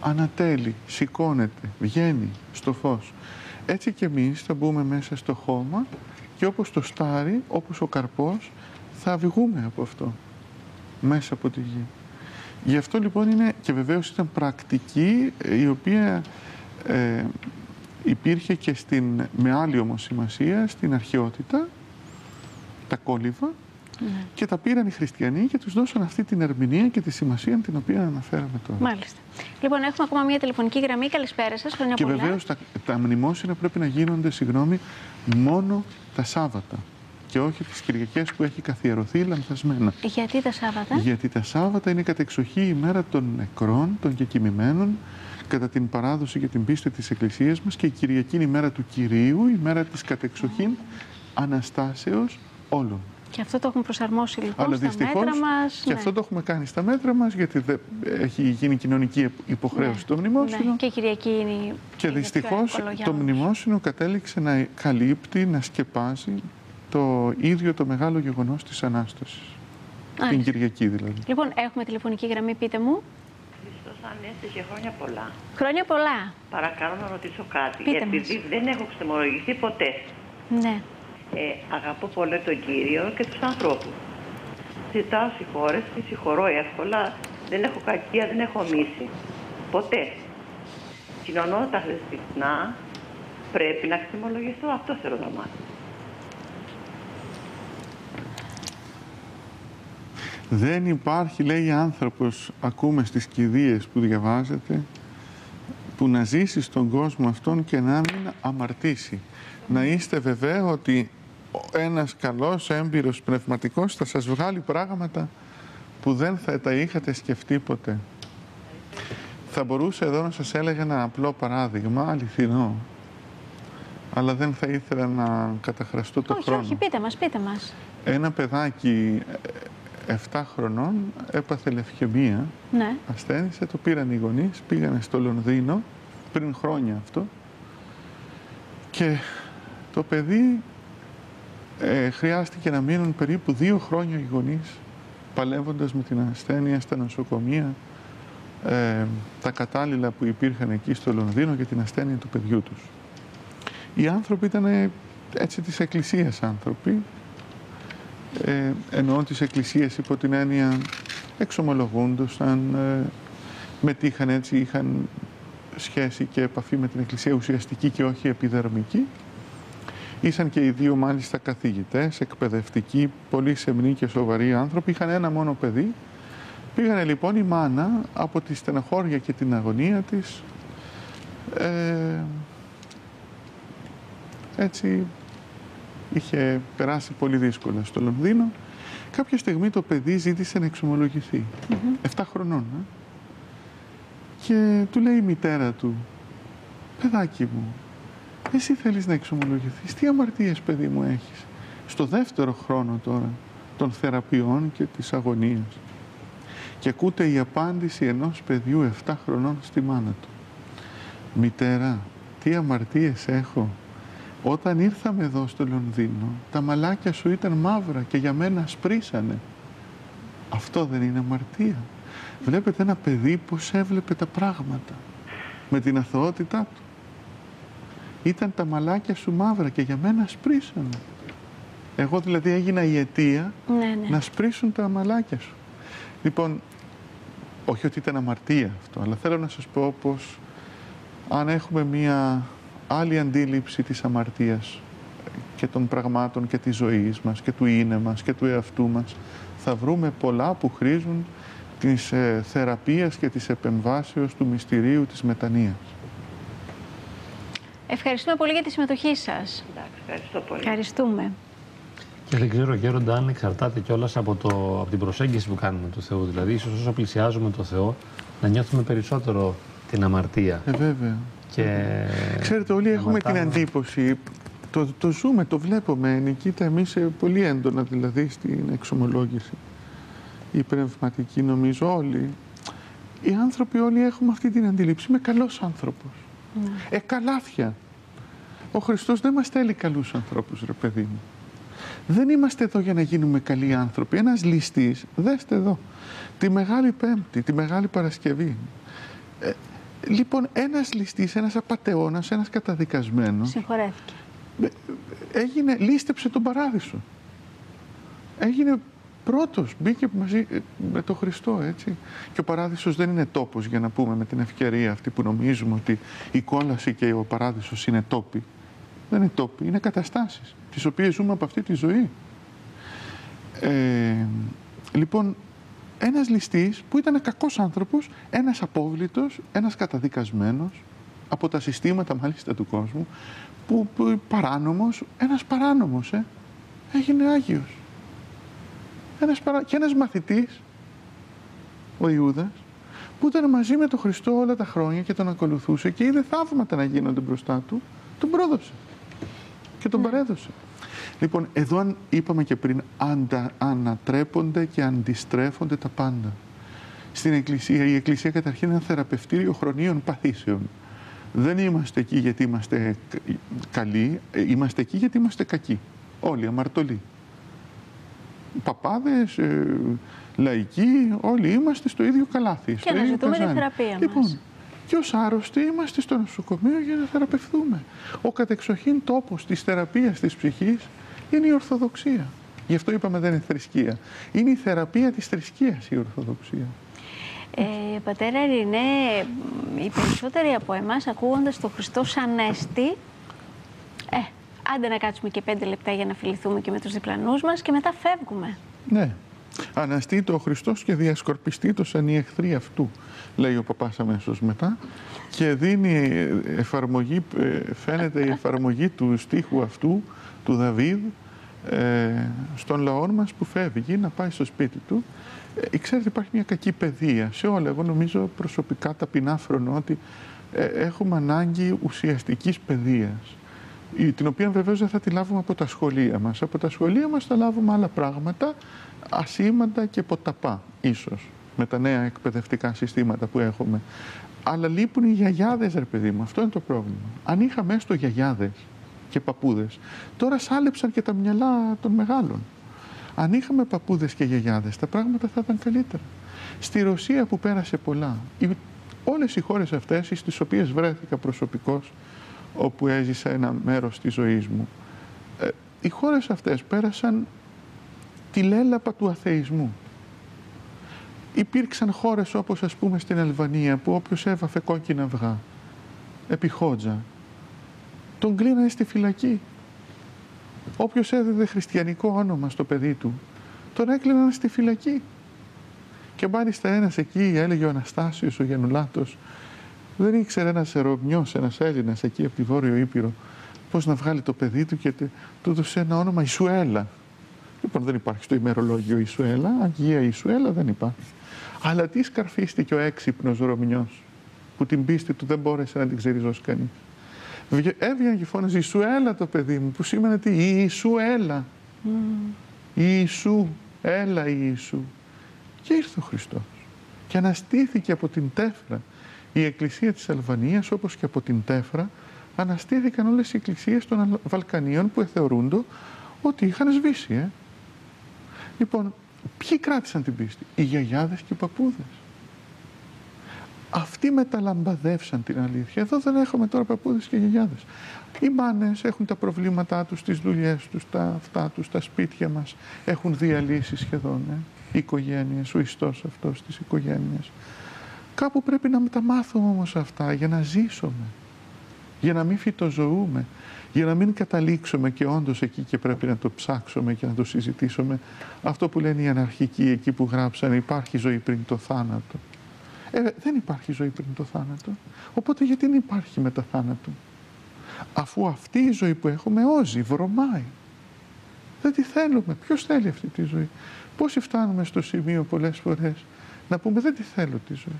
ανατέλει, σηκώνεται, βγαίνει στο φως. Έτσι και εμείς θα μπούμε μέσα στο χώμα και όπως το στάρι, όπως ο καρπός, θα βγούμε από αυτό, μέσα από τη γη. Γι' αυτό λοιπόν είναι, και βεβαίως ήταν πρακτική, η οποία υπήρχε και στην, με άλλη όμως σημασία, στην αρχαιότητα, τα κόλυβα, και τα πήραν οι χριστιανοί και τους δώσαν αυτή την ερμηνεία και τη σημασία την οποία αναφέραμε τώρα. Μάλιστα. Λοιπόν, έχουμε ακόμα μία τηλεφωνική γραμμή. Καλησπέρα σας. Χρόνια πολλά. Και βεβαίως τα μνημόσυνα πρέπει να γίνονται, συγγνώμη, μόνο τα Σάββατα και όχι τις Κυριακές που έχει καθιερωθεί λανθασμένα. Γιατί τα Σάββατα? Γιατί τα Σάββατα είναι κατ' εξοχή η μέρα των νεκρών, των κεκοιμημένων, κατά την παράδοση και την πίστη της Εκκλησίας μας, και η Κυριακή είναι η μέρα του Κυρίου, η μέρα της κατ' εξοχήν αναστάσεως όλων. Και αυτό το έχουμε προσαρμόσει λοιπόν στα μέτρα μας. Και αυτό το έχουμε κάνει στα μέτρα μας, γιατί έχει γίνει κοινωνική υποχρέωση το μνημόσυνο. Ναι. Και η Κυριακή είναι. Και δυστυχώς το μνημόσυνο κατέληξε να καλύπτει, να σκεπάζει το ίδιο το μεγάλο γεγονός της Ανάστασης. Την Κυριακή δηλαδή. Λοιπόν, έχουμε τηλεφωνική γραμμή, πείτε μου. Ανέστησε, χρόνια πολλά. Χρόνια πολλά. Παρακαλώ να ρωτήσω κάτι. Πείτε επειδή μας. Δεν έχω ξεμολογηθεί ποτέ. Ναι. Αγαπώ πολύ τον Κύριο και τους ανθρώπους. Ζητάω συγχώρες και συγχωρώ εύκολα. Δεν έχω κακία, δεν έχω μίση. Ποτέ. Κοινωνώ τα χριστιανά. Πρέπει να ξεμολογηθώ. Αυτό θέλω να μάθω. Δεν υπάρχει, λέει, άνθρωπος, ακούμε στις κηδείες που διαβάζετε, που να ζήσει στον κόσμο αυτόν και να μην αμαρτήσει. Να είστε βεβαίοι ότι ένας καλός, έμπειρος πνευματικός θα σας βγάλει πράγματα που δεν θα τα είχατε σκεφτεί ποτέ. Θα μπορούσα εδώ να σας έλεγα ένα απλό παράδειγμα, αληθινό, αλλά δεν θα ήθελα να καταχραστώ το χρόνο. Όχι, πείτε μας, πείτε μας. Ένα παιδάκι 7 χρονών έπαθε λευκαιμία, ασθένησε, το πήραν οι γονείς, πήγανε στο Λονδίνο, πριν χρόνια αυτό, και το παιδί χρειάστηκε να μείνουν περίπου 2 χρόνια οι γονείς, παλεύοντας με την ασθένεια στα νοσοκομεία, τα κατάλληλα που υπήρχαν εκεί στο Λονδίνο για την ασθένεια του παιδιού τους. Οι άνθρωποι ήταν έτσι της Εκκλησίας άνθρωποι, εννοώ τις εκκλησίες υπό την έννοια εξομολογούντουσαν, μετήχαν έτσι, είχαν σχέση και επαφή με την εκκλησία ουσιαστική και όχι επιδερμική. Ήσαν και οι δύο μάλιστα καθηγητές, εκπαιδευτικοί, πολύ σεμνοί και σοβαροί άνθρωποι, είχαν ένα μόνο παιδί. Πήγανε λοιπόν η μάνα από τη στεναχώρια και την αγωνία της, έτσι... Είχε περάσει πολύ δύσκολα στο Λονδίνο. Κάποια στιγμή το παιδί ζήτησε να εξομολογηθεί. 7 χρονών. Και του λέει η μητέρα του, «Παιδάκι μου, εσύ θέλεις να εξομολογηθείς. Τι αμαρτίες, παιδί μου, έχεις?» Στο 2ο χρόνο τώρα των θεραπείων και της αγωνίας. Και ακούτε η απάντηση ενός παιδιού 7 χρονών στη μάνα του. «Μητέρα, τι αμαρτίες έχω. Όταν ήρθαμε εδώ στο Λονδίνο, τα μαλάκια σου ήταν μαύρα και για μένα σπρίσανε». Αυτό δεν είναι αμαρτία? Βλέπετε ένα παιδί πώς έβλεπε τα πράγματα με την αθωότητά του. «Ήταν τα μαλάκια σου μαύρα και για μένα σπρίσανε». Εγώ δηλαδή έγινα η αιτία να σπρίσουν τα μαλάκια σου. Λοιπόν, όχι ότι ήταν αμαρτία αυτό, αλλά θέλω να σας πω πως αν έχουμε μία άλλη αντίληψη της αμαρτίας και των πραγμάτων και της ζωής μας και του είναι μας και του εαυτού μας, θα βρούμε πολλά που χρήζουν της θεραπείας και της επεμβάσεως του μυστηρίου της μετανοίας. Ευχαριστούμε πολύ για τη συμμετοχή σας. Εντάξει, ευχαριστώ πολύ. Ευχαριστούμε. Και δεν ξέρω, Γέροντα, αν εξαρτάται κιόλας από την προσέγγιση που κάνουμε του Θεού. Δηλαδή, ίσως όσο πλησιάζουμε το Θεό, να νιώθουμε περισσότερο την αμαρτία. Βέβαια. Και... Ξέρετε, όλοι έχουμε την αντίποση, το ζούμε, το βλέπουμε, Νικήτα, εμείς πολύ έντονα δηλαδή στην εξομολόγηση, η πνευματική, νομίζω όλοι. Οι άνθρωποι όλοι έχουμε αυτή την αντίληψη, είμαι καλός άνθρωπος, καλάθια. Ο Χριστός δεν μας θέλει καλούς ανθρώπους, ρε παιδί μου. Δεν είμαστε εδώ για να γίνουμε καλοί άνθρωποι. Ένας ληστής, δέστε εδώ, τη Μεγάλη Πέμπτη, τη Μεγάλη Παρασκευή, Λοιπόν, ένας ληστής, ένας απατεώνας, ένας καταδικασμένος... Συγχωρέθηκε. Έγινε, λίστεψε τον παράδεισο. Έγινε πρώτος, μπήκε μαζί με τον Χριστό, έτσι. Και ο παράδεισος δεν είναι τόπος, για να πούμε με την ευκαιρία αυτή που νομίζουμε ότι η κόλαση και ο παράδεισος είναι τόποι. Δεν είναι τόποι, είναι καταστάσεις, τις οποίες ζούμε από αυτή τη ζωή. Λοιπόν, ένας ληστής που ήταν κακός άνθρωπος, ένας απόβλητος, ένας καταδικασμένος, από τα συστήματα μάλιστα του κόσμου, που παράνομος, ένας παράνομος, έγινε Άγιος. Και ένας μαθητής, ο Ιούδας, που ήταν μαζί με τον Χριστό όλα τα χρόνια και τον ακολουθούσε και είδε θαύματα να γίνονται μπροστά του, τον πρόδωσε και τον παρέδωσε. Λοιπόν, εδώ αν είπαμε και πριν, ανατρέπονται και αντιστρέφονται τα πάντα. Στην Εκκλησία, η Εκκλησία καταρχήν είναι ένα θεραπευτήριο χρονίων παθήσεων. Δεν είμαστε εκεί γιατί είμαστε καλοί, είμαστε εκεί γιατί είμαστε κακοί. Όλοι, αμαρτωλοί. Παπάδες, λαϊκοί, όλοι είμαστε στο ίδιο καλάθι. Και να ζητούμε τη θεραπεία μας. Και ως άρρωστοι είμαστε στο νοσοκομείο για να θεραπευθούμε. Ο κατεξοχήν τόπος της θεραπείας της ψυχής είναι η Ορθοδοξία. Γι' αυτό είπαμε δεν είναι θρησκεία. Είναι η θεραπεία της θρησκείας η Ορθοδοξία. Πατέρα Ειρηνέ, οι περισσότεροι από εμάς ακούγοντας τον Χριστό σαν έστη, άντε να κάτσουμε και 5 λεπτά για να φιληθούμε και με τους διπλανούς μας και μετά φεύγουμε. Ναι. Αναστείτο ο Χριστός και διασκορπιστείτο σαν οι εχθροί αυτού, λέει ο παπάς αμέσως μετά, και δίνει εφαρμογή, φαίνεται η εφαρμογή του στίχου αυτού, του Δαβίδ, στον λαό μας που φεύγει να πάει στο σπίτι του. Ξέρετε, υπάρχει μια κακή παιδεία σε όλα. Εγώ νομίζω προσωπικά ταπεινά φρονώ ότι έχουμε ανάγκη ουσιαστικής παιδείας, την οποία βεβαίως δεν θα τη λάβουμε από τα σχολεία μας. Από τα σχολεία μας θα λάβουμε άλλα πράγματα, ασήμαντα και ποταπά, ίσως, με τα νέα εκπαιδευτικά συστήματα που έχουμε. Αλλά λείπουν οι γιαγιάδες, ρε παιδί μου, αυτό είναι το πρόβλημα. Αν είχαμε έστω γιαγιάδες και παππούδες, τώρα σάλεψαν και τα μυαλά των μεγάλων. Αν είχαμε παππούδες και γιαγιάδες, τα πράγματα θα ήταν καλύτερα. Στη Ρωσία που πέρασε πολλά, όλες οι χώρες αυτές, στις οποίες βρέθηκα προσωπικώς, όπου έζησα ένα μέρος της ζωής μου, οι χώρες αυτές πέρασαν τη λέλαπα του αθεισμού. Υπήρξαν χώρες όπως, ας πούμε, στην Αλβανία, που όποιος έβαφε κόκκινα αυγά επί Χότζα, τον κλείνανε στη φυλακή. Όποιος έδιδε χριστιανικό όνομα στο παιδί του, τον έκλειναν στη φυλακή. Και μάλιστα ένας εκεί, έλεγε ο Αναστάσιος, ο Γιαννουλάτος, δεν ήξερε ένας Ρωμιός, ένας Έλληνας εκεί από τη Βόρειο Ήπειρο, πώς να βγάλει το παιδί του και του έδωσε ένα όνομα Ισουέλα. Λοιπόν, δεν υπάρχει στο ημερολόγιο Ισουέλα, Αγία Ισουέλα δεν υπάρχει. Αλλά τι σκαρφίστηκε ο έξυπνος Ρωμιός, που την πίστη του δεν μπόρεσε να την ξεριζώσει κανείς. Έβγαινε και φώναζε Ισουέλα το παιδί μου, που σήμαινε τι, Ισουέλα. Ιησού, έλα Ιησού. Και ήρθε ο Χριστός. Και αναστήθηκε από την τέφρα. Η εκκλησία της Αλβανίας, όπως και από την τέφρα, αναστήθηκαν όλες οι εκκλησίες των Βαλκανίων που εθεωρούντο ότι είχαν σβήσει. Λοιπόν, ποιοι κράτησαν την πίστη? Οι γιαγιάδες και οι παππούδες. Αυτοί μεταλαμπαδεύσαν την αλήθεια. Εδώ δεν έχουμε τώρα παππούδες και γιαγιάδες. Οι μάνες έχουν τα προβλήματά τους, τις δουλειές τους, τα αυτά τους, τα σπίτια μας. Έχουν διαλύσει σχεδόν οι οικογένειες, ο ιστός αυτός της οικογένειας. Κάπου πρέπει να τα μάθουμε όμως αυτά για να ζήσουμε, για να μην φυτοζωούμε, για να μην καταλήξουμε και όντως εκεί και πρέπει να το ψάξουμε και να το συζητήσουμε. Αυτό που λένε οι αναρχικοί εκεί που γράψανε, υπάρχει ζωή πριν το θάνατο. Δεν υπάρχει ζωή πριν το θάνατο, οπότε γιατί δεν υπάρχει μετά θάνατο? Αφού αυτή η ζωή που έχουμε όζει, βρωμάει. Δεν τη θέλουμε. Ποιος θέλει αυτή τη ζωή? Πόσοι φτάνουμε στο σημείο πολλές φορές να πούμε δεν τη θέλω τη ζωή?